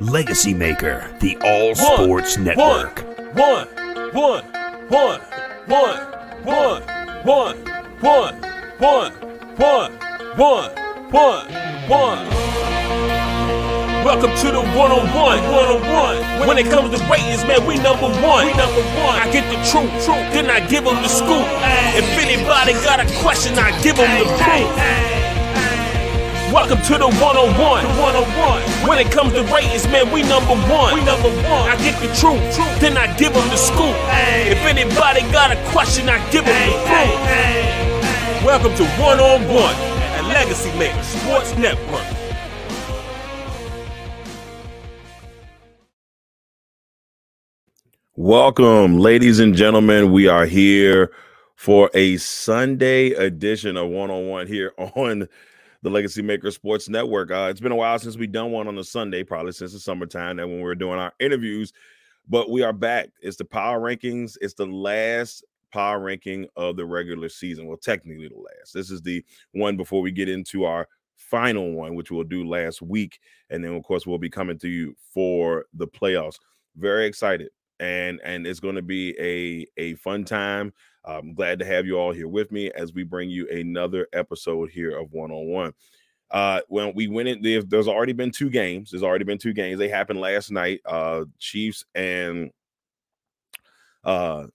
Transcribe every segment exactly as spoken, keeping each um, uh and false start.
Legacy Maker, the All Sports Network. One, one, one, one, one, one, one, one, one, one, one, one. Welcome to the one-on-one, one-on-one. When it comes to ratings, man, we number one. We number one. I get the truth, truth, then I give them the scoop. If anybody got a question, I give them the proof. Welcome to the one-on-one, the one-on-one. When it comes to ratings, man, we number one. We number one. I get the truth, truth, then I give them the scoop. If anybody got a question, I give them the proof. Welcome to one-on-one at Legacy Maker Sports Network. Welcome, ladies and gentlemen. We are here for a Sunday edition of one-on-one here on the Legacy Maker Sports Network. Uh, it's been a while since we've done one on a Sunday, probably since the summertime and when we were doing our interviews, but we are back. It's the power rankings. It's the last power ranking of the regular season. Well, technically the last. This is the one before we get into our final one, which we'll do last week. And then, of course, we'll be coming to you for the playoffs. Very excited. And, and it's going to be a, a fun time. I'm glad to have you all here with me as we bring you another episode here of one-on-one. Uh, when we went in, there, there's already been two games. There's already been two games. They happened last night. Uh, Chiefs and uh,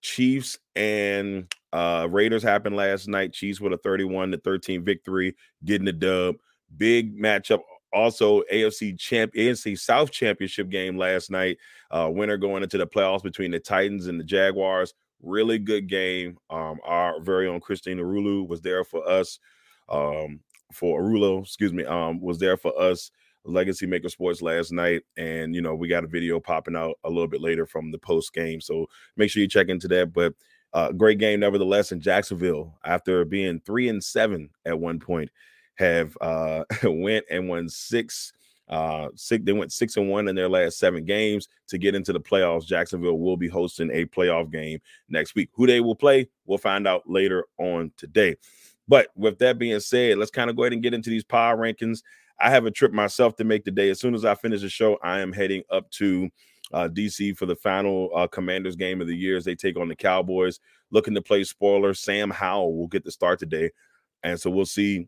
Chiefs and uh, Raiders happened last night. Chiefs with a thirty-one to thirteen victory, getting the dub. Big matchup. Also, A F C champ, A F C South championship game last night. Uh, winner going into the playoffs between the Titans and the Jaguars. Really good game. Um, our very own Christine Arulo was there for us. Um, for Arulo, excuse me, um, was there for us. Legacy Maker Sports last night, and you know we got a video popping out a little bit later from the post game, so make sure you check into that. But uh, great game nevertheless. In Jacksonville, after being three and seven at one point, have uh, went and won six. Uh, six, they went six and one in their last seven games to get into the playoffs. Jacksonville will be hosting a playoff game next week. Who they will play, we'll find out later on today. But with that being said, let's kind of go ahead and get into these power rankings. I have a trip myself to make today. As soon as I finish the show, I am heading up to uh, D C for the final uh, Commanders game of the year as they take on the Cowboys. Looking to play spoiler, Sam Howell will get the start today. And so we'll see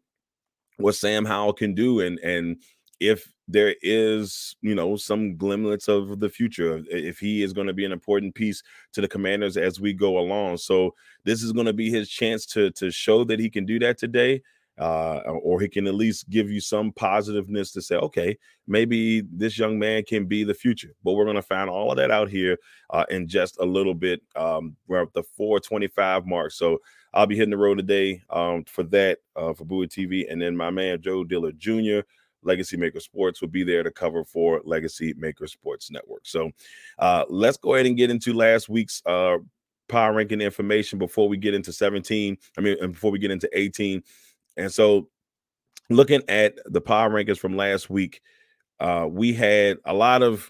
what Sam Howell can do, and and if there is, you know, some glimpse of the future, if he is going to be an important piece to the Commanders as we go along. So this is going to be his chance to, to show that he can do that today, uh, or he can at least give you some positiveness to say, okay, maybe this young man can be the future. But we're going to find all of that out here uh, in just a little bit. Um, we're at the four twenty-five mark. So I'll be hitting the road today um, for that, uh, for Buoy T V. And then my man, Joe Diller Junior, Legacy Maker Sports, will be there to cover for Legacy Maker Sports Network. So uh, let's go ahead and get into last week's uh, power ranking information before we get into seventeen. I mean, and before we get into eighteen. And so looking at the power rankings from last week, uh, we had a lot of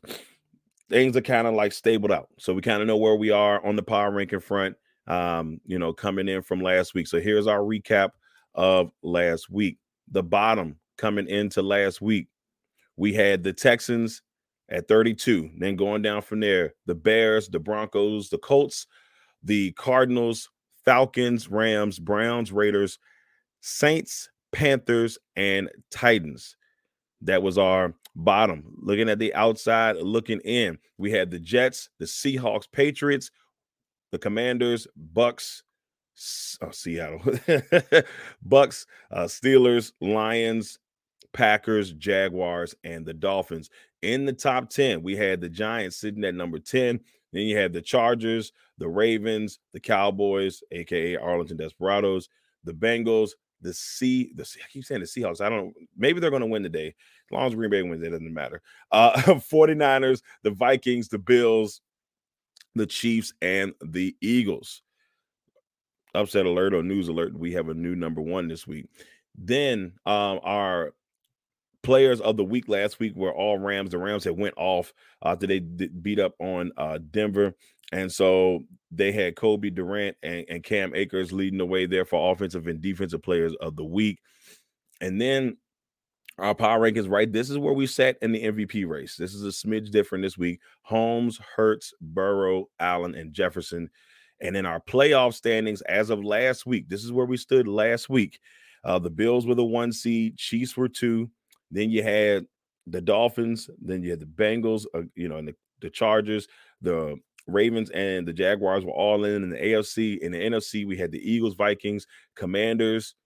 things that kind of like stabled out. So we kind of know where we are on the power ranking front, um, you know, coming in from last week. So here's our recap of last week. The bottom coming into last week, we had the Texans at thirty-two. Then going down from there, the Bears, the Broncos, the Colts, the Cardinals, Falcons, Rams, Browns, Raiders, Saints, Panthers, and Titans. That was our bottom. Looking at the outside, looking in, we had the Jets, the Seahawks, Patriots, the Commanders, Bucks, oh, Seattle, Bucks, uh, Steelers, Lions, Packers, Jaguars, and the Dolphins. In the top ten, we had the Giants sitting at number ten. Then you had the Chargers, the Ravens, the Cowboys, aka Arlington Desperados, the Bengals, the C. The C I keep saying the Seahawks. I don't. Maybe they're going to win today. As long as Green Bay wins, it doesn't matter. Uh, forty-niners, the Vikings, the Bills, the Chiefs, and the Eagles. Upset alert or news alert. We have a new number one this week. Then um, our players of the week last week were all Rams. The Rams had went off after they did beat up on uh, Denver. And so they had Kobe Durant and, and Cam Akers leading the way there for offensive and defensive players of the week. And then Our power rankings, right? This is where we sat in the M V P race. This is a smidge different this week. Holmes, Hurts, Burrow, Allen, and Jefferson. And in our playoff standings as of last week, this is where we stood last week. Uh, the Bills were the one seed. Chiefs were two. Then you had the Dolphins. Then you had the Bengals, uh, you know, and the, the Chargers, the Ravens, and the Jaguars were all in. In the A F C, in the N F C, we had the Eagles, Vikings, Commanders,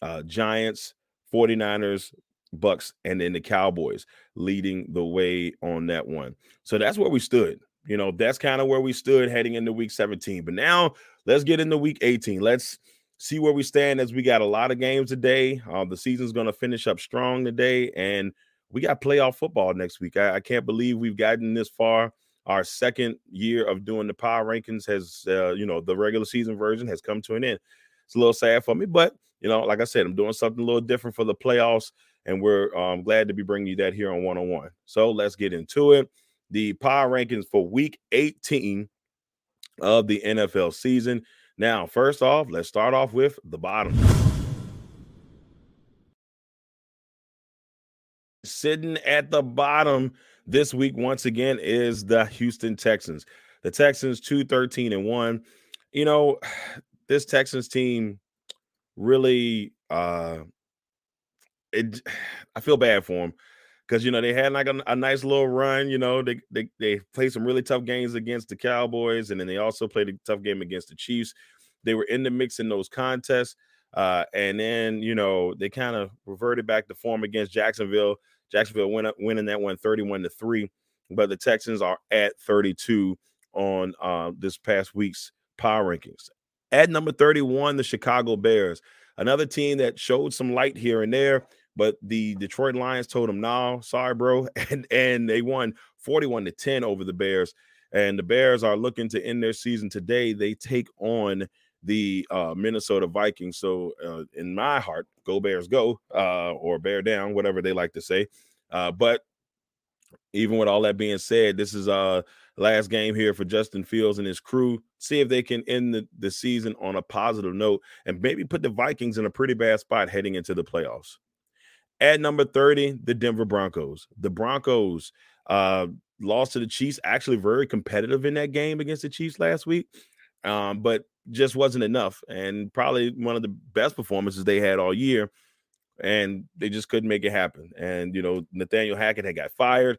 uh, Giants, forty-niners, Bucks, and then the Cowboys leading the way on that one. So that's where we stood. You know, that's kind of where we stood heading into week seventeen. But now let's get into week eighteen. Let's see where we stand, as we got a lot of games today. Uh, the season's going to finish up strong today, and we got playoff football next week. I, I can't believe we've gotten this far. Our second year of doing the power rankings has, uh, you know, the regular season version has come to an end. It's a little sad for me, but you know, like I said, I'm doing something a little different for the playoffs, and we're um, glad to be bringing you that here on one-on-one. So let's get into it. The power rankings for week eighteen of the N F L season. Now, first off, let's start off with the bottom. Sitting at the bottom this week, once again, is the Houston Texans. The Texans, two thirteen and one. You know, this Texans team, really, uh, it, I feel bad for them because, you know, they had like a, a nice little run. You know, they, they they played some really tough games against the Cowboys, and then they also played a tough game against the Chiefs. They were in the mix in those contests, uh, and then, you know, they kind of reverted back to form against Jacksonville. Jacksonville went up winning that one thirty-one to three, but the Texans are at thirty-two on uh, this past week's power rankings. At number thirty-one, the Chicago Bears, another team that showed some light here and there, but the Detroit Lions told them, "Nah, sorry, bro," and and they won forty-one to ten over the Bears. And the Bears are looking to end their season today. They take on the uh, Minnesota Vikings. So, uh, in my heart, go Bears, go, uh, or bear down, whatever they like to say. Uh, but even with all that being said, this is uh last game here for Justin Fields and his crew. See if they can end the, the season on a positive note and maybe put the Vikings in a pretty bad spot heading into the playoffs. At number thirty, the Denver Broncos. The Broncos uh, lost to the Chiefs, actually very competitive in that game against the Chiefs last week, um, but just wasn't enough, and probably one of the best performances they had all year, and they just couldn't make it happen. And, you know, Nathaniel Hackett had got fired.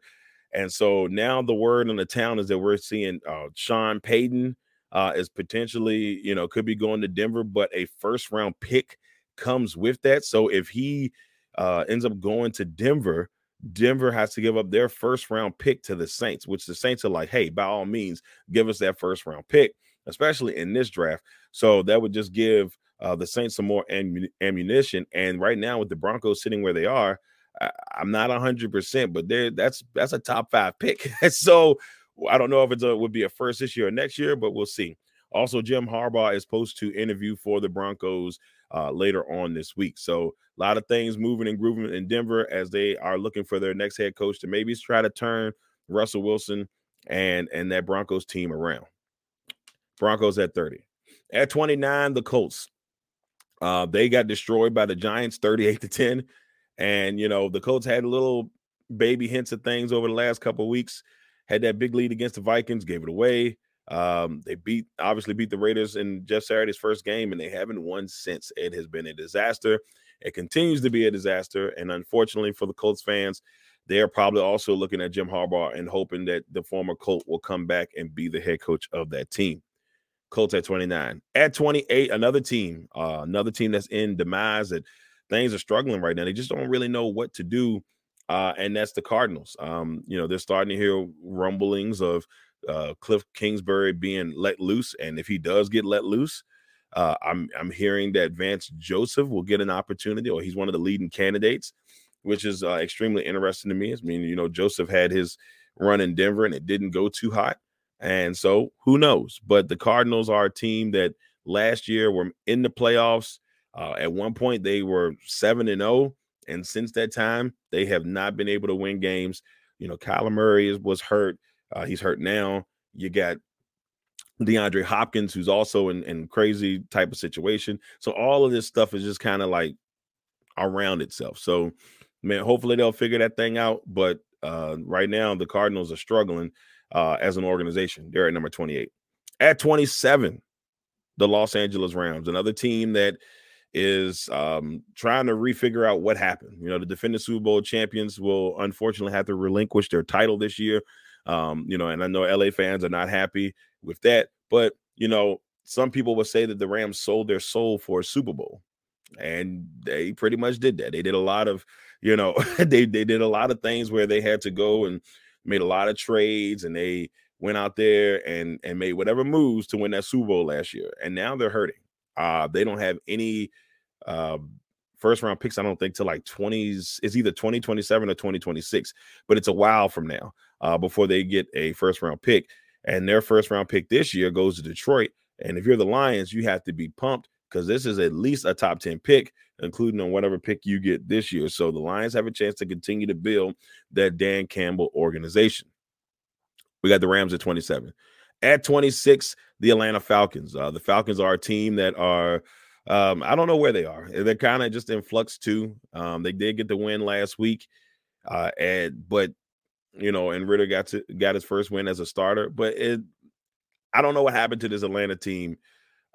And so now the word on the town is that we're seeing uh, Sean Payton uh, is potentially, you know, could be going to Denver, but a first round pick comes with that. So if he uh, ends up going to Denver, Denver has to give up their first round pick to the Saints, which the Saints are like, hey, by all means, give us that first round pick, especially in this draft. So that would just give uh, the Saints some more am- ammunition. And right now with the Broncos sitting where they are, I'm not one hundred percent, but there that's that's a top five pick. So I don't know if it would be a first this year or next year, but we'll see. Also, Jim Harbaugh is supposed to interview for the Broncos uh, later on this week. So a lot of things moving and grooving in Denver as they are looking for their next head coach to maybe try to turn Russell Wilson and, and that Broncos team around. Broncos at thirty. At twenty-nine, the Colts. Uh, they got destroyed by the Giants thirty-eight to ten. And, you know, the Colts had little baby hints of things over the last couple of weeks, had that big lead against the Vikings, gave it away. Um, they beat, obviously beat the Raiders in Jeff Saturday's first game, and they haven't won since. It has been a disaster. It continues to be a disaster. And unfortunately for the Colts fans, they are probably also looking at Jim Harbaugh and hoping that the former Colt will come back and be the head coach of that team. Colts at twenty-nine. At twenty-eight, another team, uh, another team that's in demise, that things are struggling right now. They just don't really know what to do, uh, and that's the Cardinals. Um, you know, they're starting to hear rumblings of uh, Cliff Kingsbury being let loose, and if he does get let loose, uh, I'm I'm hearing that Vance Joseph will get an opportunity, or he's one of the leading candidates, which is uh, extremely interesting to me. I mean, you know, Joseph had his run in Denver, and it didn't go too hot, and so who knows? But the Cardinals are a team that last year were in the playoffs. Uh, at one point, they were seven and oh, and since that time, they have not been able to win games. You know, Kyler Murray is, was hurt. Uh, he's hurt now. You got DeAndre Hopkins, who's also in, in crazy type of situation. So all of this stuff is just kind of like around itself. So man, hopefully they'll figure that thing out. But uh, right now, the Cardinals are struggling uh, as an organization. They're at number twenty-eight. At twenty-seven, the Los Angeles Rams, another team that is um, trying to refigure out what happened. You know, the defending Super Bowl champions will unfortunately have to relinquish their title this year. Um, you know, and I know L A fans are not happy with that. But, you know, some people would say that the Rams sold their soul for a Super Bowl. And they pretty much did that. They did a lot of, you know, they, they did a lot of things where they had to go and made a lot of trades, and they went out there and, and made whatever moves to win that Super Bowl last year. And now they're hurting. Uh, they don't have any uh, first round picks, I don't think, till like twenties. It's either twenty twenty-seven or twenty twenty-six, but it's a while from now uh, before they get a first round pick. And their first round pick this year goes to Detroit. And if you're the Lions, you have to be pumped, because this is at least a top ten pick, including on whatever pick you get this year. So the Lions have a chance to continue to build that Dan Campbell organization. We got the Rams at twenty-seven. At twenty-six, the Atlanta Falcons. Uh, the Falcons are a team that are, um, I don't know where they are. They're kind of just in flux too. Um, they did get the win last week. Uh, and, but, you know, and Ritter got to, got his first win as a starter. But it, I don't know what happened to this Atlanta team.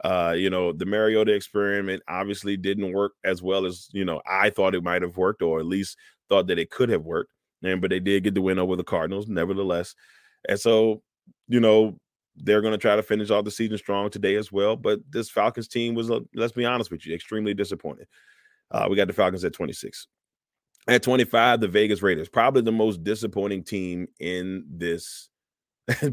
Uh, you know, the Mariota experiment obviously didn't work as well as, you know, I thought it might have worked, or at least thought that it could have worked. And but they did get the win over the Cardinals, nevertheless. And so, you know, they're going to try to finish off the season strong today as well. But this Falcons team was, let's be honest with you, extremely disappointing. Uh, we got the Falcons at twenty-six. At twenty-five, the Vegas Raiders, probably the most disappointing team in this,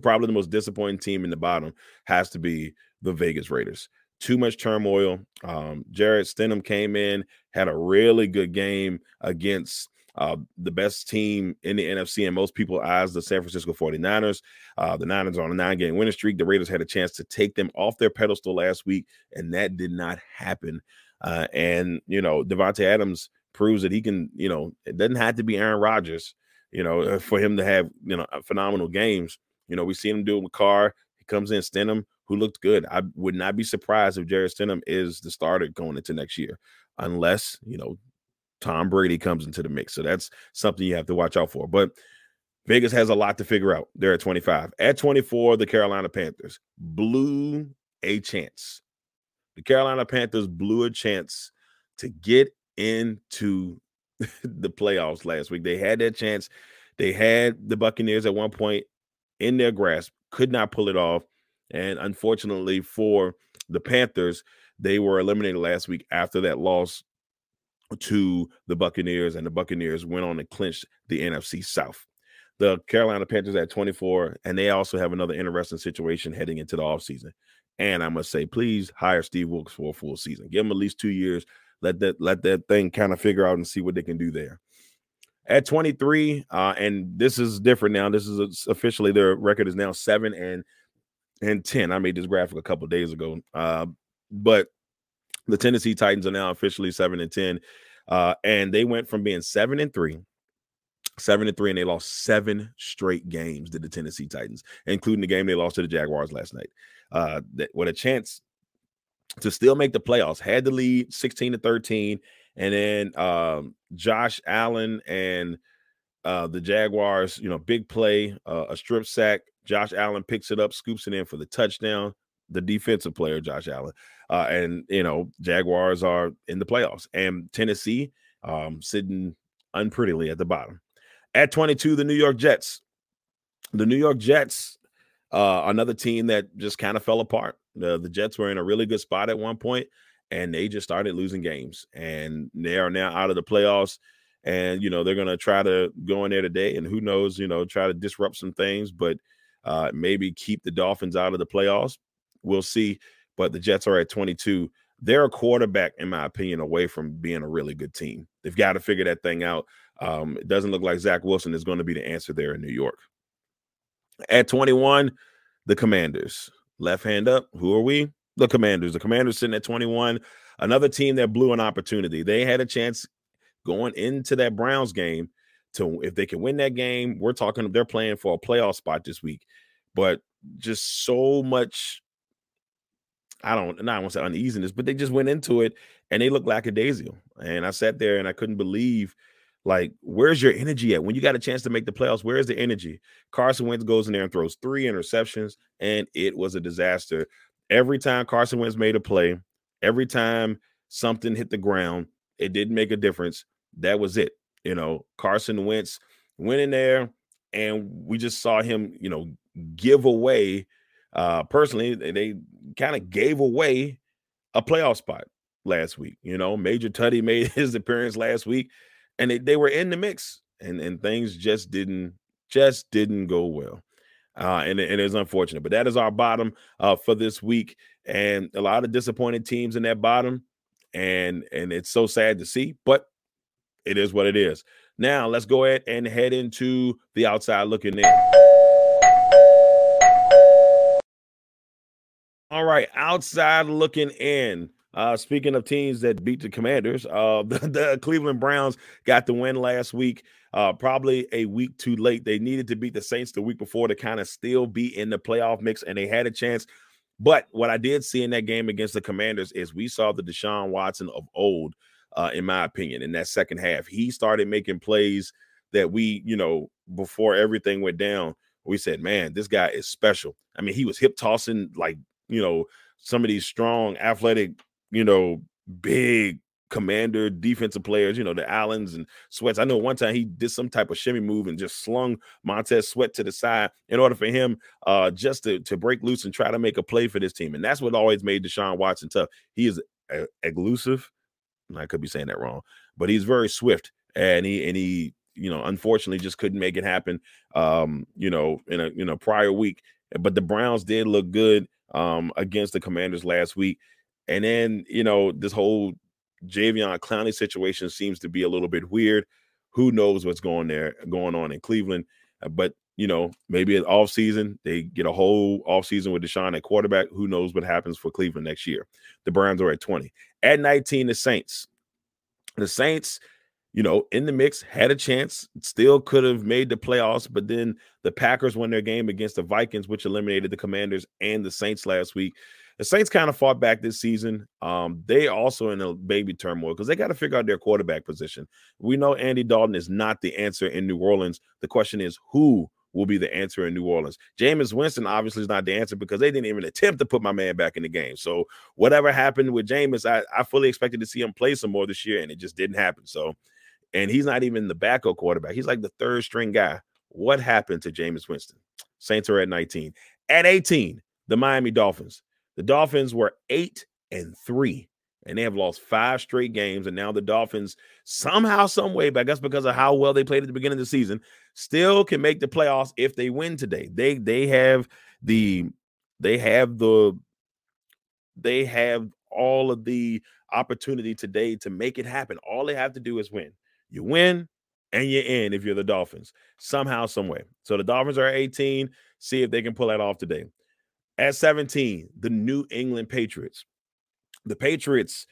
probably the most disappointing team in the bottom has to be the Vegas Raiders. Too much turmoil. Um, Jarrett Stidham came in, had a really good game against uh, the best team in the N F C in most people's eyes, the San Francisco forty-niners. Uh, the Niners are on a nine-game winning streak. The Raiders had a chance to take them off their pedestal last week, and that did not happen. Uh, and, you know, Devontae Adams proves that he can, you know, it doesn't have to be Aaron Rodgers, you know, for him to have, you know, phenomenal games. You know, we seen him do it with Carr. He comes in, Stidham, who looked good. I would not be surprised if Jarrett Stidham is the starter going into next year, unless, you know, Tom Brady comes into the mix. So that's something you have to watch out for. But Vegas has a lot to figure out. They're at twenty-five. At twenty-four, the Carolina Panthers blew a chance. The Carolina Panthers blew a chance to get into the playoffs last week. They had that chance. They had the Buccaneers at one point in their grasp, could not pull it off. And unfortunately for the Panthers, they were eliminated last week after that loss to the Buccaneers, and the Buccaneers went on and clinched the N F C South. The Carolina Panthers at twenty-four, and they also have another interesting situation heading into the offseason. And I must say, please hire Steve Wilkes for a full season. Give him at least two years. Let that let that thing kind of figure out and see what they can do there. At twenty-three, uh, and this is different now. This is officially, their record is now seven and and ten. I made this graphic a couple of days ago, uh, but the Tennessee Titans are now officially seven and ten, uh, and they went from being seven and three, seven and three, and they lost seven straight games to the Tennessee Titans, including the game they lost to the Jaguars last night. Uh, that, with a chance to still make the playoffs, had the lead sixteen to thirteen, and then um, Josh Allen and uh, the Jaguars, you know, big play, uh, a strip sack. Josh Allen picks it up, scoops it in for the touchdown, the defensive player, Josh Allen. Uh, and, you know, Jaguars are in the playoffs. And Tennessee um, sitting unprettily at the bottom. At twenty-two, the New York Jets. The New York Jets, uh, another team that just kind of fell apart. The, the Jets were in a really good spot at one point, and they just started losing games. And they are now out of the playoffs. And, you know, they're going to try to go in there today and who knows, you know, try to disrupt some things. But Uh, maybe keep the Dolphins out of the playoffs. We'll see. But the Jets are at twenty-two. They're a quarterback, in my opinion, away from being a really good team. They've got to figure that thing out. Um, it doesn't look like Zach Wilson is going to be the answer there in New York. At twenty-one, the Commanders. Left hand up. Who are we? The Commanders. The Commanders sitting at twenty-one. Another team that blew an opportunity. They had a chance going into that Browns game. To, if they can win that game, we're talking, they're playing for a playoff spot this week. But just so much, I don't, not I want to say uneasiness, but they just went into it and they looked lackadaisical. And I sat there and I couldn't believe Like, where's your energy at? When you got a chance to make the playoffs, where's the energy? Carson Wentz goes in there and throws three interceptions, and it was a disaster. Every time Carson Wentz made a play, every time something hit the ground, it didn't make a difference. That was it. You know, Carson Wentz went in there, and we just saw him, you know, give away. Uh, personally, they, they kind of gave away a playoff spot last week. You know, Major Tutty made his appearance last week, and they, they were in the mix, and, and things just didn't just didn't go well. Uh, and, and it's unfortunate. But that is our bottom uh, for this week. And a lot of disappointed teams in that bottom. And, and it's so sad to see, but it is what it is. Now let's go ahead and head into the outside looking in. All right, outside looking in. Uh, speaking of teams that beat the Commanders, uh, the, the Cleveland Browns got the win last week, uh, probably a week too late. They needed to beat the Saints the week before to kind of still be in the playoff mix, and they had a chance. But what I did see in that game against the Commanders is we saw the Deshaun Watson of old, uh, in my opinion, in that second half. He started making plays that we, you know, before everything went down, we said, man, this guy is special. I mean, he was hip tossing, like, you know, some of these strong, athletic, you know, big commander defensive players, you know, the Allens and Sweats. I know one time he did some type of shimmy move and just slung Montez Sweat to the side in order for him uh, just to, to break loose and try to make a play for this team. And that's what always made Deshaun Watson tough. He is a- elusive. I could be saying that wrong, but he's very swift. And he, and he, you know, unfortunately just couldn't make it happen, um, you know, in a, you know, prior week. But the Browns did look good um, against the Commanders last week. And then, you know, this whole Javion Clowney situation seems to be a little bit weird. Who knows what's going there, going on in Cleveland? But, you know, maybe an offseason, they get a whole offseason with Deshaun at quarterback. Who knows what happens for Cleveland next year? The Browns are at twenty. At nineteen, the Saints. The Saints, you know, in the mix, had a chance, still could have made the playoffs, but then the Packers won their game against the Vikings, which eliminated the Commanders and the Saints last week. The Saints kind of fought back this season. Um, they also in a baby turmoil because they got to figure out their quarterback position. We know Andy Dalton is not the answer in New Orleans. The question is, who will be the answer in New Orleans? Jameis Winston obviously is not the answer because they didn't even attempt to put my man back in the game. So whatever happened with Jameis, I, I fully expected to see him play some more this year, and it just didn't happen. So, and he's not even the backup quarterback. He's like the third string guy. What happened to Jameis Winston? Saints are at nineteen. At eighteen, the Miami Dolphins. The Dolphins were eight and three, and they have lost five straight games. And now the Dolphins somehow, some way, but I guess because of how well they played at the beginning of the season, still can make the playoffs if they win today. They they have the they have the they have all of the opportunity today to make it happen. All they have to do is win. You win and you're in if you're the Dolphins somehow, some way. So the Dolphins are eighteen. See if they can pull that off today. At seventeen, the New England Patriots. The Patriots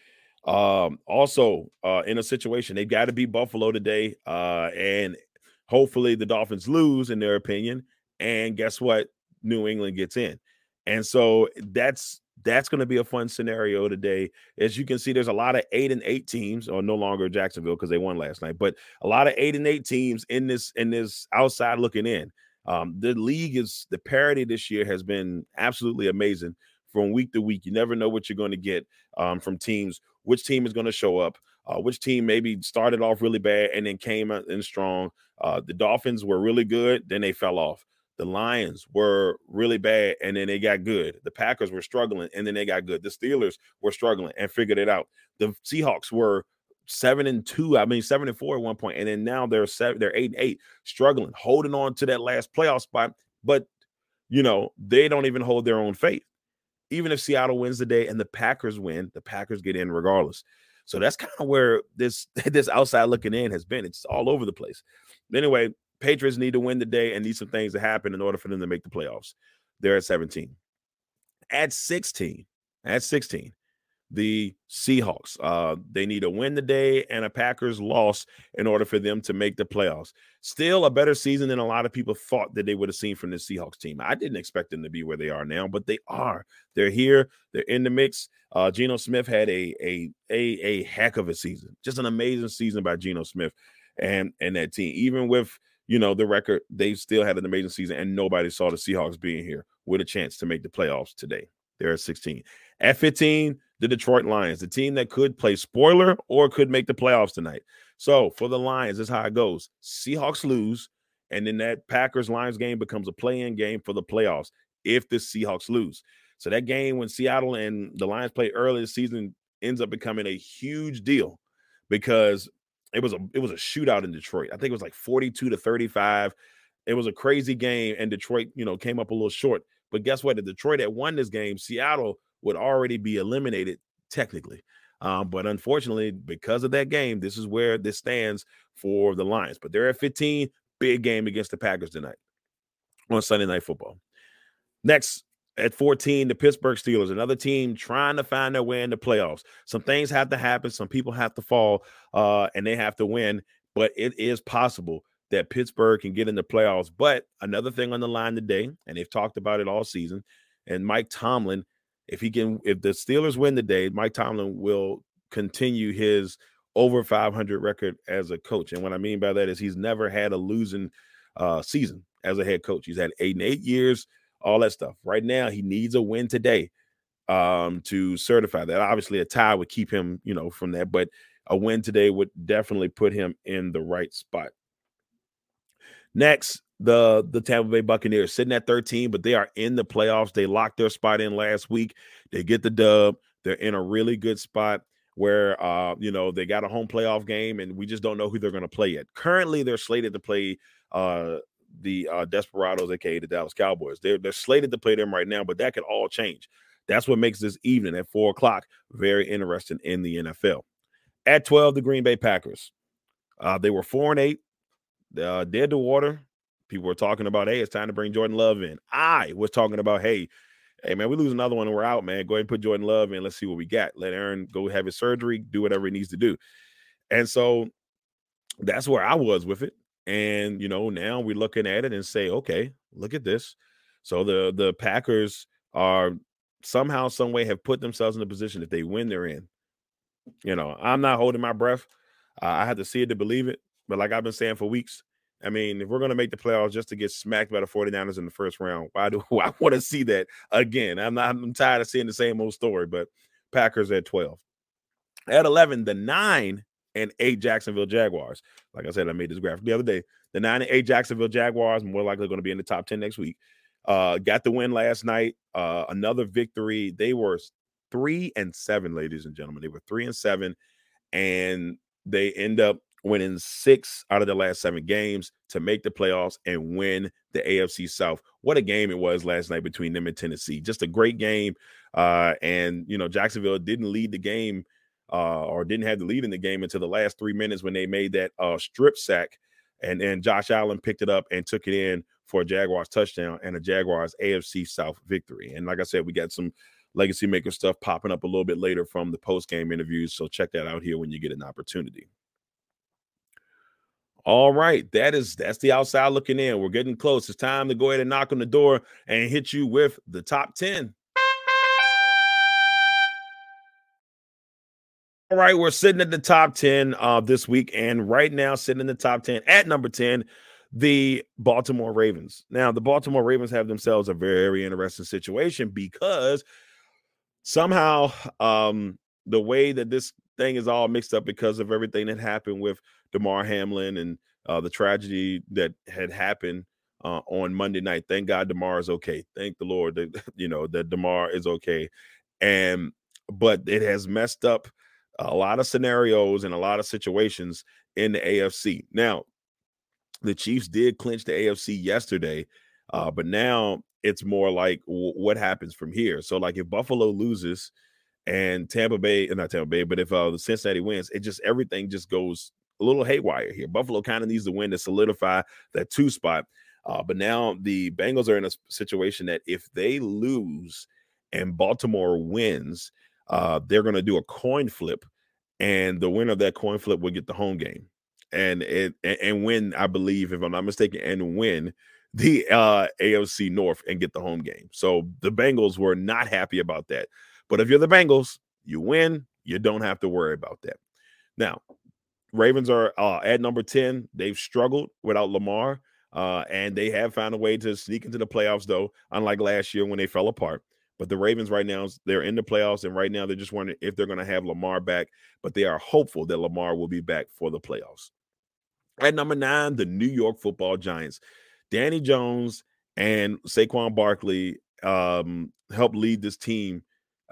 um, also uh, in a situation. They've got to beat Buffalo today, uh, and hopefully the Dolphins lose, in their opinion. And guess what? New England gets in. And so that's that's going to be a fun scenario today. As you can see, there's a lot of eight and eight teams, or no longer Jacksonville because they won last night, but a lot of eight and eight teams in this in this outside looking in. Um, the league is the parity this year has been absolutely amazing from week to week. You never know what you're going to get um, from teams, which team is going to show up, uh, which team maybe started off really bad and then came in strong. Uh, the Dolphins were really good. Then they fell off. The Lions were really bad and then they got good. The Packers were struggling and then they got good. The Steelers were struggling and figured it out. The Seahawks were Seven and two, I mean seven and four at one point, and then now they're seven, they're eight and eight, struggling, holding on to that last playoff spot. But you know they don't even hold their own faith. Even if Seattle wins today and the Packers win, the Packers get in regardless. So that's kind of where this this outside looking in has been. It's all over the place. Anyway, Patriots need to win today and need some things to happen in order for them to make the playoffs. They're at seventeen. At sixteen, at sixteen. The Seahawks, uh, they need a win today and a Packers loss in order for them to make the playoffs. Still a better season than a lot of people thought that they would have seen from the Seahawks team. I didn't expect them to be where they are now, but they are. They're here. They're in the mix. Uh, Geno Smith had a, a, a, a heck of a season, just an amazing season by Geno Smith. and and that team. Even with, you know, the record, they still had an amazing season, and nobody saw the Seahawks being here with a chance to make the playoffs today. They're at sixteen. At fifteen, the Detroit Lions, the team that could play spoiler or could make the playoffs tonight. So for the Lions, that's how it goes. Seahawks lose, and then that Packers-Lions game becomes a play-in game for the playoffs if the Seahawks lose. So that game when Seattle and the Lions played early this season ends up becoming a huge deal because it was a it was a shootout in Detroit. I think it was like forty-two to thirty-five. It was a crazy game, and Detroit, you know, came up a little short. But guess what? If Detroit had won this game, Seattle would already be eliminated technically. Um, but unfortunately, because of that game, this is where this stands for the Lions. But they're at fifteen. Big game against the Packers tonight on Sunday Night Football. Next, at fourteen, the Pittsburgh Steelers, another team trying to find their way in the playoffs. Some things have to happen. Some people have to fall, uh, and they have to win. But it is possible that Pittsburgh can get in the playoffs. But another thing on the line today, and they've talked about it all season, and Mike Tomlin, if he can, if the Steelers win today, Mike Tomlin will continue his over five hundred record as a coach. And what I mean by that is he's never had a losing uh, season as a head coach. He's had eight and eight years. All that stuff. Right now, he needs a win today um, to certify that. Obviously, a tie would keep him, you know, from that, but a win today would definitely put him in the right spot. Next, the the Tampa Bay Buccaneers sitting at thirteen, but they are in the playoffs. They locked their spot in last week. They get the dub. They're in a really good spot where, uh, you know, they got a home playoff game, and we just don't know who they're going to play yet. Currently, they're slated to play uh the uh, Desperados, aka the Dallas Cowboys. They're, they're slated to play them right now, but that could all change. That's what makes this evening at four o'clock very interesting in the N F L. At twelve, the Green Bay Packers. Uh, they were four and eight, uh, dead to water. People were talking about, hey, it's time to bring Jordan Love in. I was talking about, hey, hey man, we lose another one and we're out, man. Go ahead and put Jordan Love in. Let's see what we got. Let Aaron go have his surgery, do whatever he needs to do. And so that's where I was with it. And, you know, now we're looking at it and say, okay, look at this. So the the Packers are somehow, some way have put themselves in a position if they win, they're in. You know, I'm not holding my breath. Uh, I had to see it to believe it. But like I've been saying for weeks, I mean, if we're going to make the playoffs just to get smacked by the forty-niners in the first round, why do I want to see that again? I'm not, I'm tired of seeing the same old story, but Packers at twelve. At eleven, the nine and eight Jacksonville Jaguars. Like I said, I made this graphic the other day. The nine and eight Jacksonville Jaguars, more likely going to be in the top ten next week. Uh, got the win last night. Uh, another victory. They were three and seven, ladies and gentlemen. They were three and seven, and they end up winning six out of the last seven games to make the playoffs and win the A F C South. What a game it was last night between them and Tennessee. Just a great game. Uh, and, you know, Jacksonville didn't lead the game Uh, or didn't have the lead in the game until the last three minutes when they made that uh, strip sack. And then Josh Allen picked it up and took it in for a Jaguars touchdown and a Jaguars A F C South victory. And like I said, we got some Legacy Maker stuff popping up a little bit later from the post-game interviews. So check that out here when you get an opportunity. All right, that is that's the outside looking in. We're getting close. It's time to go ahead and knock on the door and hit you with the top ten. All right, we're sitting at the top ten uh, this week, and right now sitting in the top ten at number ten, the Baltimore Ravens. Now, the Baltimore Ravens have themselves a very interesting situation because somehow um, the way that this thing is all mixed up because of everything that happened with Damar Hamlin and uh, the tragedy that had happened Uh, on Monday night. Thank God Damar is okay. Thank the Lord that, you know, that Damar is okay. And but it has messed up a lot of scenarios and a lot of situations in the A F C. Now, the Chiefs did clinch the A F C yesterday, uh, but now it's more like w- what happens from here. So, like, if Buffalo loses and Tampa Bay, not Tampa Bay, but if uh, the Cincinnati wins, it just everything just goes a little haywire here. Buffalo kind of needs to win to solidify that two spot. Uh, but now the Bengals are in a situation that if they lose and Baltimore wins, Uh, they're going to do a coin flip, and the winner of that coin flip will get the home game. And it and, and win, I believe, if I'm not mistaken, and win the uh, A F C North and get the home game. So the Bengals were not happy about that. But if you're the Bengals, you win, you don't have to worry about that. Now, Ravens are uh, at number ten. They've struggled without Lamar, uh, and they have found a way to sneak into the playoffs, though, unlike last year when they fell apart. But the Ravens right now, they're in the playoffs, and right now they're just wondering if they're going to have Lamar back. But they are hopeful that Lamar will be back for the playoffs. At number nine, the New York Football Giants. Danny Jones and Saquon Barkley um, helped lead this team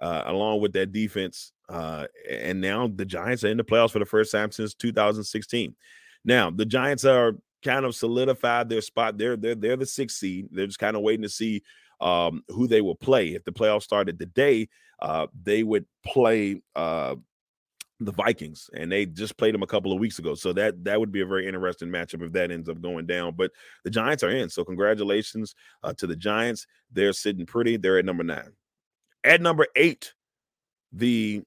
uh, along with that defense. Uh, and now the Giants are in the playoffs for the first time since two thousand sixteen. Now, the Giants are kind of solidified their spot. They're, they're, they're the sixth seed. They're just kind of waiting to see um, who they will play. If the playoffs started today, uh, they would play uh, the Vikings, and they just played them a couple of weeks ago. So that, that would be a very interesting matchup if that ends up going down. But the Giants are in, so congratulations uh, to the Giants. They're sitting pretty. They're at number nine. At number eight, the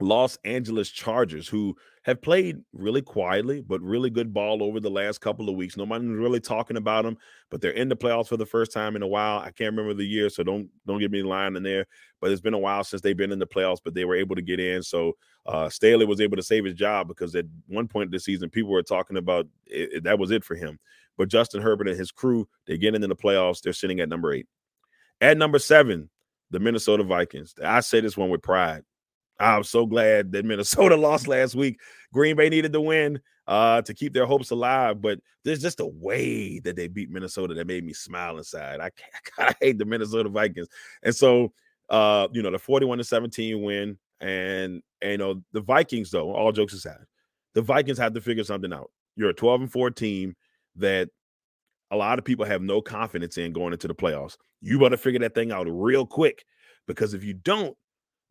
Los Angeles Chargers, who have played really quietly, but really good ball over the last couple of weeks. Nobody's really talking about them, but they're in the playoffs for the first time in a while. I can't remember the year, so don't don't get me lying in there. But it's been a while since they've been in the playoffs, but they were able to get in. So uh, Staley was able to save his job, because at one point of the season, people were talking about it, it, that was it for him. But Justin Herbert and his crew, they get into the playoffs. They're sitting at number eight. At number seven, the Minnesota Vikings. I say this one with pride. I'm so glad that Minnesota lost last week. Green Bay needed the win uh, to keep their hopes alive, but there's just a way that they beat Minnesota that made me smile inside. I, can't, I hate the Minnesota Vikings. And so, uh, you know, the forty-one to seventeen win, and, and, you know, the Vikings, though, all jokes aside, the Vikings have to figure something out. You're a twelve and four team that a lot of people have no confidence in going into the playoffs. You better figure that thing out real quick, because if you don't,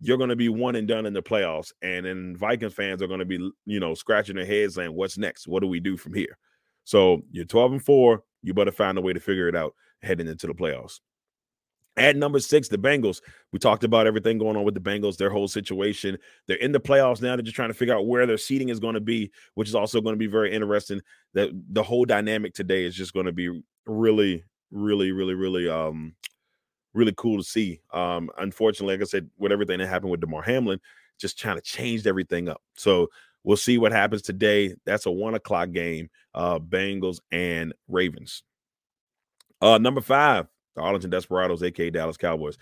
you're going to be one and done in the playoffs. And then Vikings fans are going to be, you know, scratching their heads saying, what's next? What do we do from here? So you're twelve and four. You better find a way to figure it out heading into the playoffs. At number six, the Bengals. We talked about everything going on with the Bengals, their whole situation. They're in the playoffs now. They're just trying to figure out where their seating is going to be, which is also going to be very interesting. That the whole dynamic today is just going to be really, really, really, really, um, really cool to see. Um, unfortunately, like I said, with everything that happened with DeMar Hamlin, just trying to change everything up. So we'll see what happens today. That's a one o'clock game, uh, Bengals and Ravens. Uh, number five, the Arlington Desperados, a k a. Dallas Cowboys.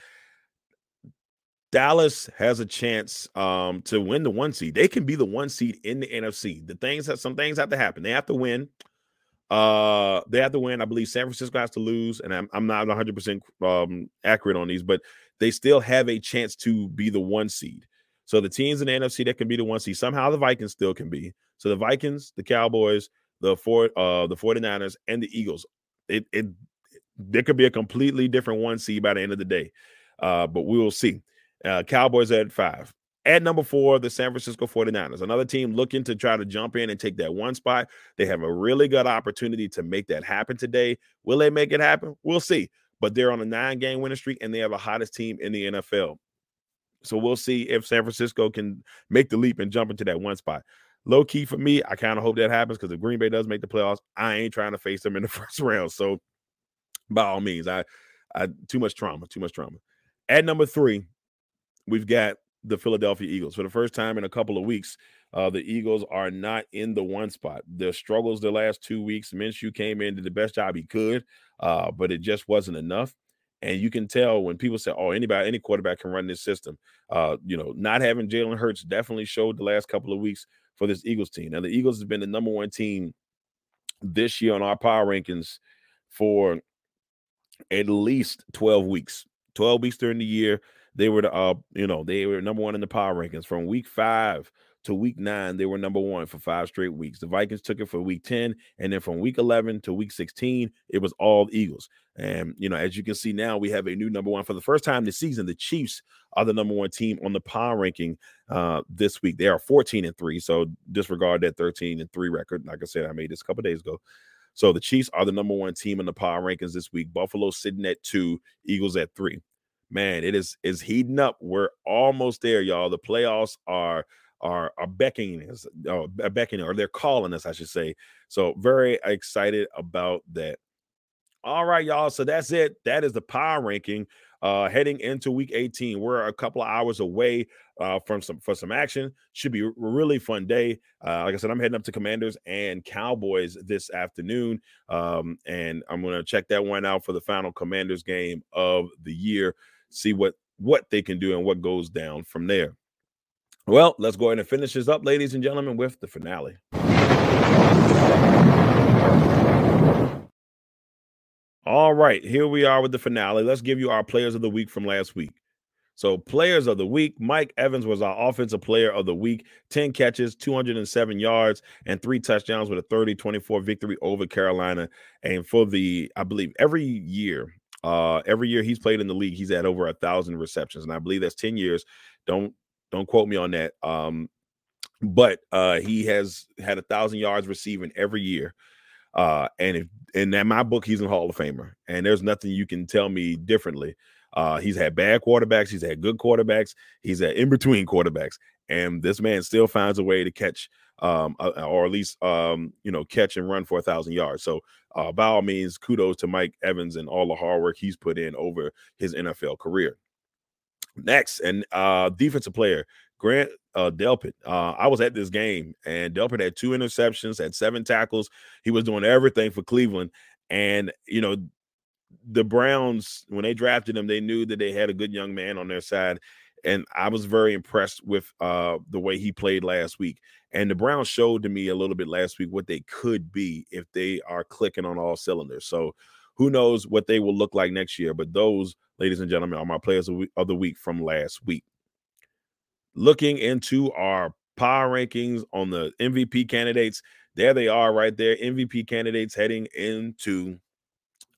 Dallas has a chance um, to win the one seed. They can be the one seed in the N F C. The things that some things have to happen. They have to win. Uh, they have to win. I believe San Francisco has to lose, and I'm, I'm not one hundred percent um, accurate on these, but they still have a chance to be the one seed. So the teams in the N F C that can be the one seed, somehow the Vikings still can be. So the Vikings, the Cowboys, the four, uh, the 49ers, and the Eagles. It, it, there could be a completely different one seed by the end of the day, uh, but we will see. Uh, Cowboys at five. At number four, the San Francisco 49ers, another team looking to try to jump in and take that one spot. They have a really good opportunity to make that happen today. Will they make it happen? We'll see. But they're on a nine-game winning streak, and they have the hottest team in the N F L. So we'll see if San Francisco can make the leap and jump into that one spot. Low-key for me, I kind of hope that happens, because if Green Bay does make the playoffs, I ain't trying to face them in the first round. So by all means, I, I too much trauma, too much trauma. At number three, we've got the Philadelphia Eagles. For the first time in a couple of weeks, uh, the Eagles are not in the one spot. Their struggles the last two weeks, Minshew came in, did the best job he could, uh, but it just wasn't enough. And you can tell when people say, oh, anybody, any quarterback can run this system. Uh, you know, not having Jalen Hurts definitely showed the last couple of weeks for this Eagles team. Now, the Eagles have been the number one team this year on our power rankings for at least twelve weeks. twelve weeks during the year. They were, the, uh, you know, they were number one in the power rankings from week five to week nine. They were number one for five straight weeks. The Vikings took it for week ten. And then from week eleven to week sixteen, it was all Eagles. And, you know, as you can see now, we have a new number one for the first time this season. The Chiefs are the number one team on the power ranking uh, this week. They are fourteen and three. So disregard that thirteen and three record. Like I said, I made this a couple of days ago. So the Chiefs are the number one team in the power rankings this week. Buffalo sitting at two, Eagles at three. Man, it is is heating up. We're almost there, y'all. The playoffs are are are beckoning us, or beckoning, or they're calling us, I should say. So very excited about that. All right, y'all. So that's it. That is the power ranking uh, heading into week eighteen. We're a couple of hours away uh, from some for some action. Should be a really fun day. Uh, like I said, I'm heading up to Commanders and Cowboys this afternoon, um, and I'm going to check that one out for the final Commanders game of the year, see what, what they can do and what goes down from there. Well, let's go ahead and finish this up, ladies and gentlemen, with the finale. All right, here we are with the finale. Let's give you our players of the week from last week. So players of the week, Mike Evans was our offensive player of the week. ten catches, two hundred seven yards, and three touchdowns with a thirty twenty-four victory over Carolina. And for the, I believe, every year, uh, every year he's played in the league, he's had over one thousand receptions. And I believe that's ten years. Don't don't quote me on that. Um, but uh, he has had one thousand yards receiving every year. Uh, and if, and in my book, he's a Hall of Famer, and there's nothing you can tell me differently. Uh, he's had bad quarterbacks. He's had good quarterbacks. He's had in-between quarterbacks. And this man still finds a way to catch, um, or at least, um, you know, catch and run for a thousand yards. So uh, by all means, kudos to Mike Evans and all the hard work he's put in over his N F L career. Next, and uh, defensive player, Grant uh, Delpit. Uh, I was at this game, and Delpit had two interceptions, had seven tackles. He was doing everything for Cleveland. And, you know, the Browns, when they drafted him, they knew that they had a good young man on their side. And I was very impressed with uh, the way he played last week. And the Browns showed to me a little bit last week what they could be if they are clicking on all cylinders. So who knows what they will look like next year. But those, ladies and gentlemen, are my players of the week from last week. Looking into our power rankings on the M V P candidates, there they are right there. M V P candidates heading into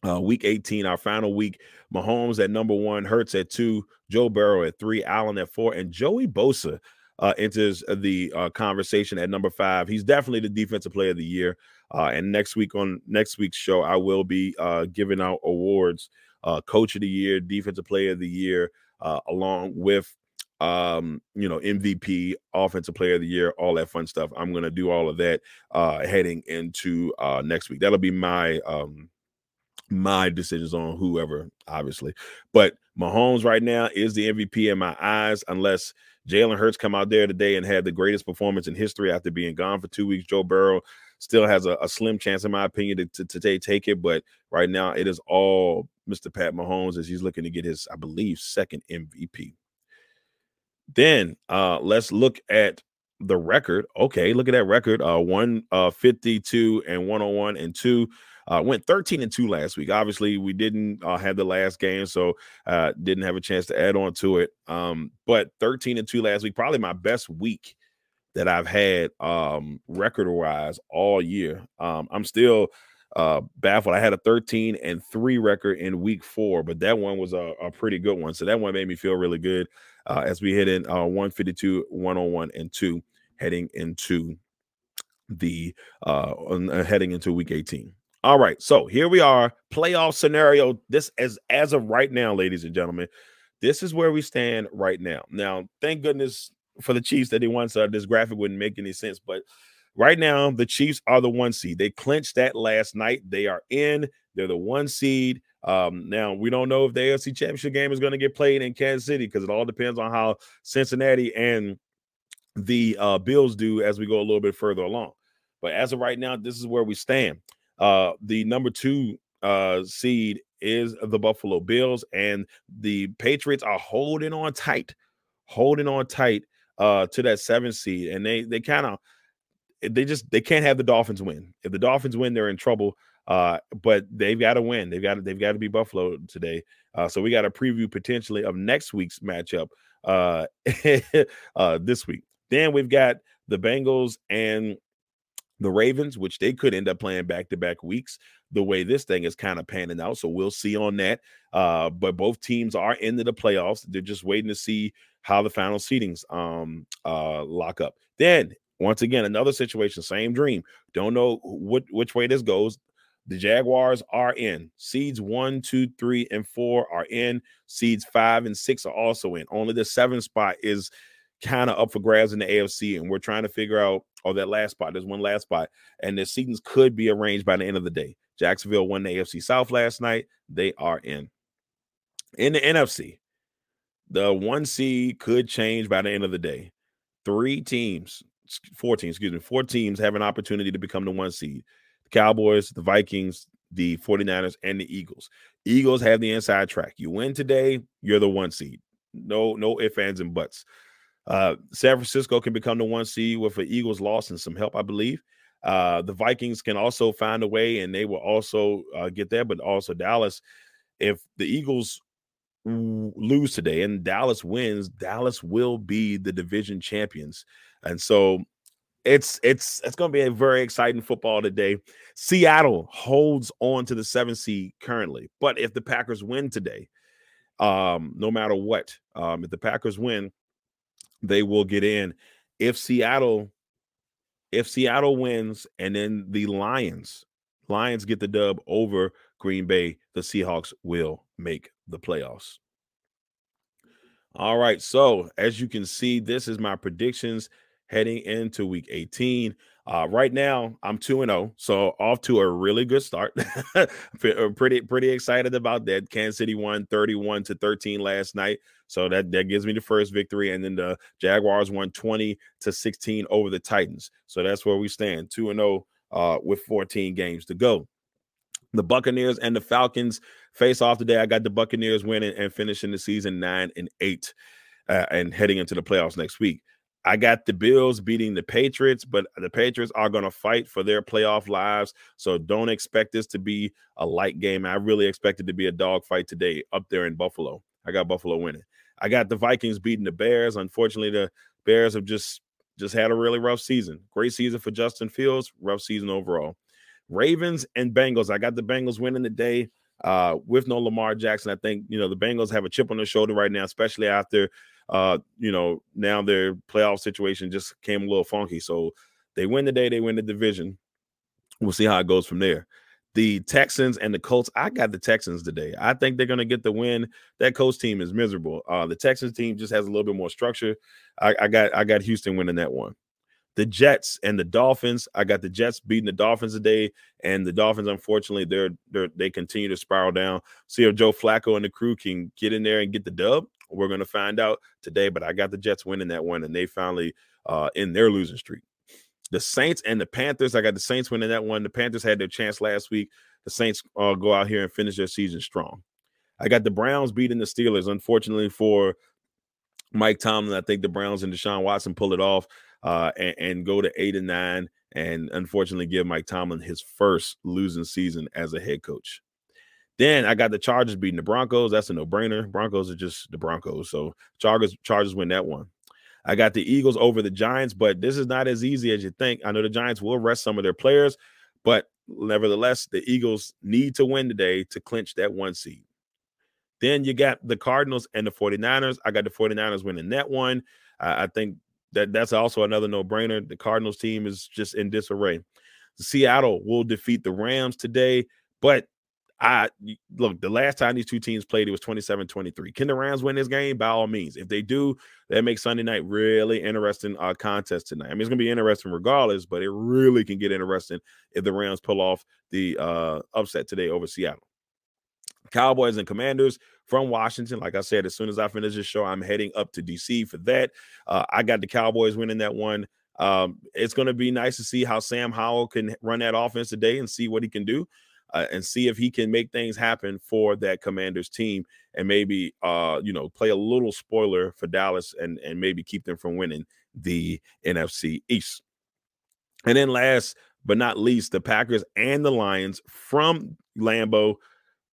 uh, week eighteen, our final week. Mahomes at number one, Hurts at two, Joe Burrow at three, Allen at four, and Joey Bosa uh, enters the uh, conversation at number five. He's definitely the defensive player of the year. Uh, and next week on next week's show, I will be uh, giving out awards, uh, coach of the year, defensive player of the year, uh, along with Um, you know, M V P, offensive player of the year, all that fun stuff. I'm going to do all of that uh, heading into uh, next week. That'll be my um, my decisions on whoever, obviously. But Mahomes right now is the M V P in my eyes, unless Jalen Hurts come out there today and had the greatest performance in history after being gone for two weeks. Joe Burrow still has a, a slim chance, in my opinion, to, to today take it. But right now it is all Mister Pat Mahomes as he's looking to get his, I believe, second M V P. Then uh, let's look at the record. Okay, look at that record. Uh, one fifty-two and one oh one and two. Uh, went thirteen and two last week. Obviously, we didn't uh, have the last game, so uh, didn't have a chance to add on to it. Um, but thirteen and two last week, probably my best week that I've had um, record-wise all year. Um, I'm still uh, baffled. I had a thirteen and three record in week four, but that one was a, a pretty good one. So that one made me feel really good. Uh, as we hit in uh, one fifty-two, one oh one, and two, heading into the uh, uh, heading into week eighteen. All right, so here we are, playoff scenario. This is as of right now, ladies and gentlemen. This is where we stand right now. Now, thank goodness for the Chiefs that they won, so this graphic wouldn't make any sense. But right now, the Chiefs are the one seed. They clinched that last night. They are in. They're the one seed. Um, now, we don't know if the A F C Championship game is going to get played in Kansas City because it all depends on how Cincinnati and the uh, Bills do as we go a little bit further along. But as of right now, this is where we stand. Uh, the number two uh, seed is the Buffalo Bills, and the Patriots are holding on tight, holding on tight uh, to that seventh seed. And they they kind of they just they can't have the Dolphins win. If the Dolphins win, they're in trouble. Uh, but they've got to win. They've got to, they've got to be Buffalo today. Uh, so we got a preview potentially of next week's matchup uh, uh, this week. Then we've got the Bengals and the Ravens, which they could end up playing back-to-back weeks the way this thing is kind of panning out. So we'll see on that. Uh, but both teams are into the playoffs. They're just waiting to see how the final seedings um, uh, lock up. Then, once again, another situation, same dream. Don't know what, which way this goes. The Jaguars are in. Seeds one, two, three, and four are in. Seeds five and six are also in. Only the seventh spot is kind of up for grabs in the A F C, and we're trying to figure out, oh, that last spot. There's one last spot, and the seedings could be arranged by the end of the day. Jacksonville won the A F C South last night. They are in. In the N F C, the one seed could change by the end of the day. Three teams, four teams, excuse me, four teams have an opportunity to become the one seed. The Cowboys, the Vikings, the 49ers, and the Eagles. Eagles have the inside track. You win today, you're the one seed. No, no ifs, ands, and buts. Uh, San Francisco can become the one seed with an Eagles loss and some help, I believe. Uh, the Vikings can also find a way, and they will also uh, get there, but also Dallas. If the Eagles lose today and Dallas wins, Dallas will be the division champions. And so it's it's it's going to be a very exciting football today. Seattle holds on to the seventh seed currently, but if the Packers win today, um, no matter what, um, if the Packers win, they will get in. If Seattle, if Seattle wins, and then the Lions, Lions get the dub over Green Bay, the Seahawks will make the playoffs. All right, so as you can see, this is my predictions heading into week eighteen. Uh, right now, I'm two and oh, so off to a really good start. pretty, pretty excited about that. Kansas City won thirty-one to thirteen last night, so that, that gives me the first victory. And then the Jaguars won twenty to sixteen over the Titans. So that's where we stand, two and oh uh, with fourteen games to go. The Buccaneers and the Falcons face off today. I got the Buccaneers winning and finishing the season nine and eight uh, and heading into the playoffs next week. I got the Bills beating the Patriots, but the Patriots are going to fight for their playoff lives. So don't expect this to be a light game. I really expect it to be a dogfight today up there in Buffalo. I got Buffalo winning. I got the Vikings beating the Bears. Unfortunately, the Bears have just, just had a really rough season. Great season for Justin Fields, rough season overall. Ravens and Bengals. I got the Bengals winning today uh, with no Lamar Jackson. I think, you know, the Bengals have a chip on their shoulder right now, especially after, uh, you know, now their playoff situation just came a little funky. So they win today, they win the division. We'll see how it goes from there. The Texans and the Colts. I got the Texans today. I think they're going to get the win. That Colts team is miserable. Uh, the Texans team just has a little bit more structure. I, I got I got Houston winning that one. The Jets and the Dolphins. I got the Jets beating the Dolphins today, and the Dolphins, unfortunately, they're, they're they continue to spiral down. See if Joe Flacco and the crew can get in there and get the dub. We're going to find out today, but I got the Jets winning that one, and they finally uh, in their losing streak. The Saints and the Panthers. I got the Saints winning that one. The Panthers had their chance last week. The Saints uh, go out here and finish their season strong. I got the Browns beating the Steelers. Unfortunately for Mike Tomlin, I think the Browns and Deshaun Watson pull it off. Uh, and, and go to eight and nine, and unfortunately give Mike Tomlin his first losing season as a head coach. Then I got the Chargers beating the Broncos. That's a no-brainer. Broncos are just the Broncos, so Chargers Chargers win that one. I got the Eagles over the Giants, but this is not as easy as you think. I know the Giants will rest some of their players, but nevertheless, the Eagles need to win today to clinch that one seed. Then you got the Cardinals and the 49ers. I got the 49ers winning that one. Uh, I think That that's also another no-brainer. The Cardinals team is just in disarray. Seattle will defeat the Rams today, but I look, the last time these two teams played, it was twenty-seven twenty-three. Can the Rams win this game? By all means. If they do, that makes Sunday night really interesting uh, contest tonight. I mean, it's going to be interesting regardless, but it really can get interesting if the Rams pull off the uh, upset today over Seattle. Cowboys and Commanders from Washington. Like I said, as soon as I finish this show, I'm heading up to D C for that. Uh, I got the Cowboys winning that one. Um, it's going to be nice to see how Sam Howell can run that offense today and see what he can do uh, and see if he can make things happen for that Commanders team and maybe, uh, you know, play a little spoiler for Dallas and, and maybe keep them from winning the N F C East. And then last but not least, the Packers and the Lions from Lambeau.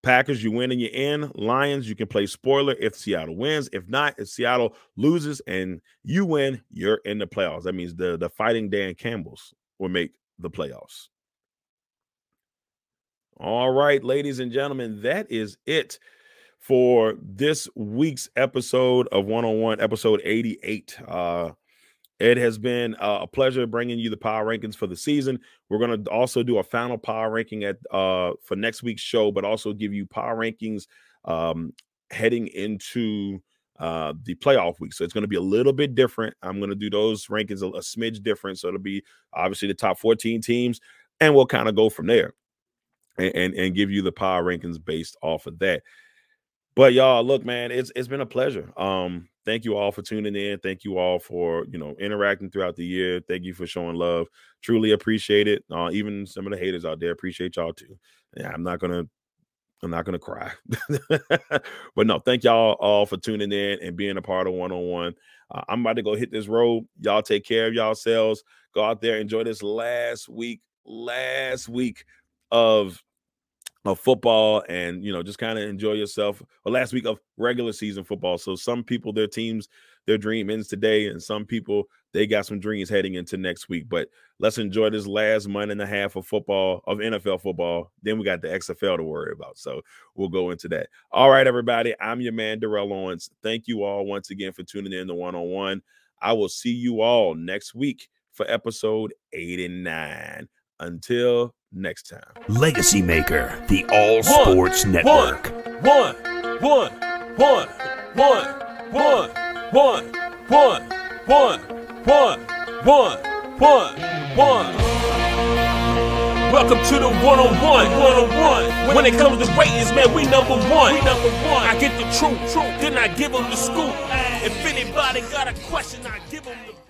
Packers, you win and you in. Lions, you can play spoiler if Seattle wins. If not, if Seattle loses and you win, you're in the playoffs. That means the, the fighting Dan Campbells will make the playoffs. All right, ladies and gentlemen, that is it for this week's episode of one-on-one, episode eighty-eight. Uh, It has been uh, a pleasure bringing you the power rankings for the season. We're going to also do a final power ranking at uh, for next week's show, but also give you power rankings um, heading into uh, the playoff week. So it's going to be a little bit different. I'm going to do those rankings a, a smidge different. So it'll be obviously the top fourteen teams, and we'll kind of go from there and, and, and give you the power rankings based off of that. But y'all, look, man, it's it's been a pleasure. Um, thank you all for tuning in. Thank you all for, you know, interacting throughout the year. Thank you for showing love. Truly appreciate it. Uh, even some of the haters out there, appreciate y'all too. Yeah, I'm not gonna I'm not gonna cry. But no, thank y'all all for tuning in and being a part of one-on-one. Uh, I'm about to go hit this road. Y'all take care of yourselves. Go out there, enjoy this last week, last week of of football, and, you know, just kind of enjoy yourself. Well, last week of regular season football. So some people, their teams, their dream ends today, and some people, they got some dreams heading into next week. But let's enjoy this last month and a half of football, of N F L football. Then we got the X F L to worry about. So we'll go into that. All right, everybody. I'm your man, Darrell Owens. Thank you all once again for tuning in to one-on-one. I will see you all next week for episode eighty-nine. Until next time. Legacy Maker, the All Sports Network. One, one, one, one, one, one, one, one, one, one, one, one. Welcome to the one-on-one, one-on-one. When it comes to ratings, man, we number one. We number one. I get the truth, truth. Then I give them the scoop. If anybody got a question, I give them the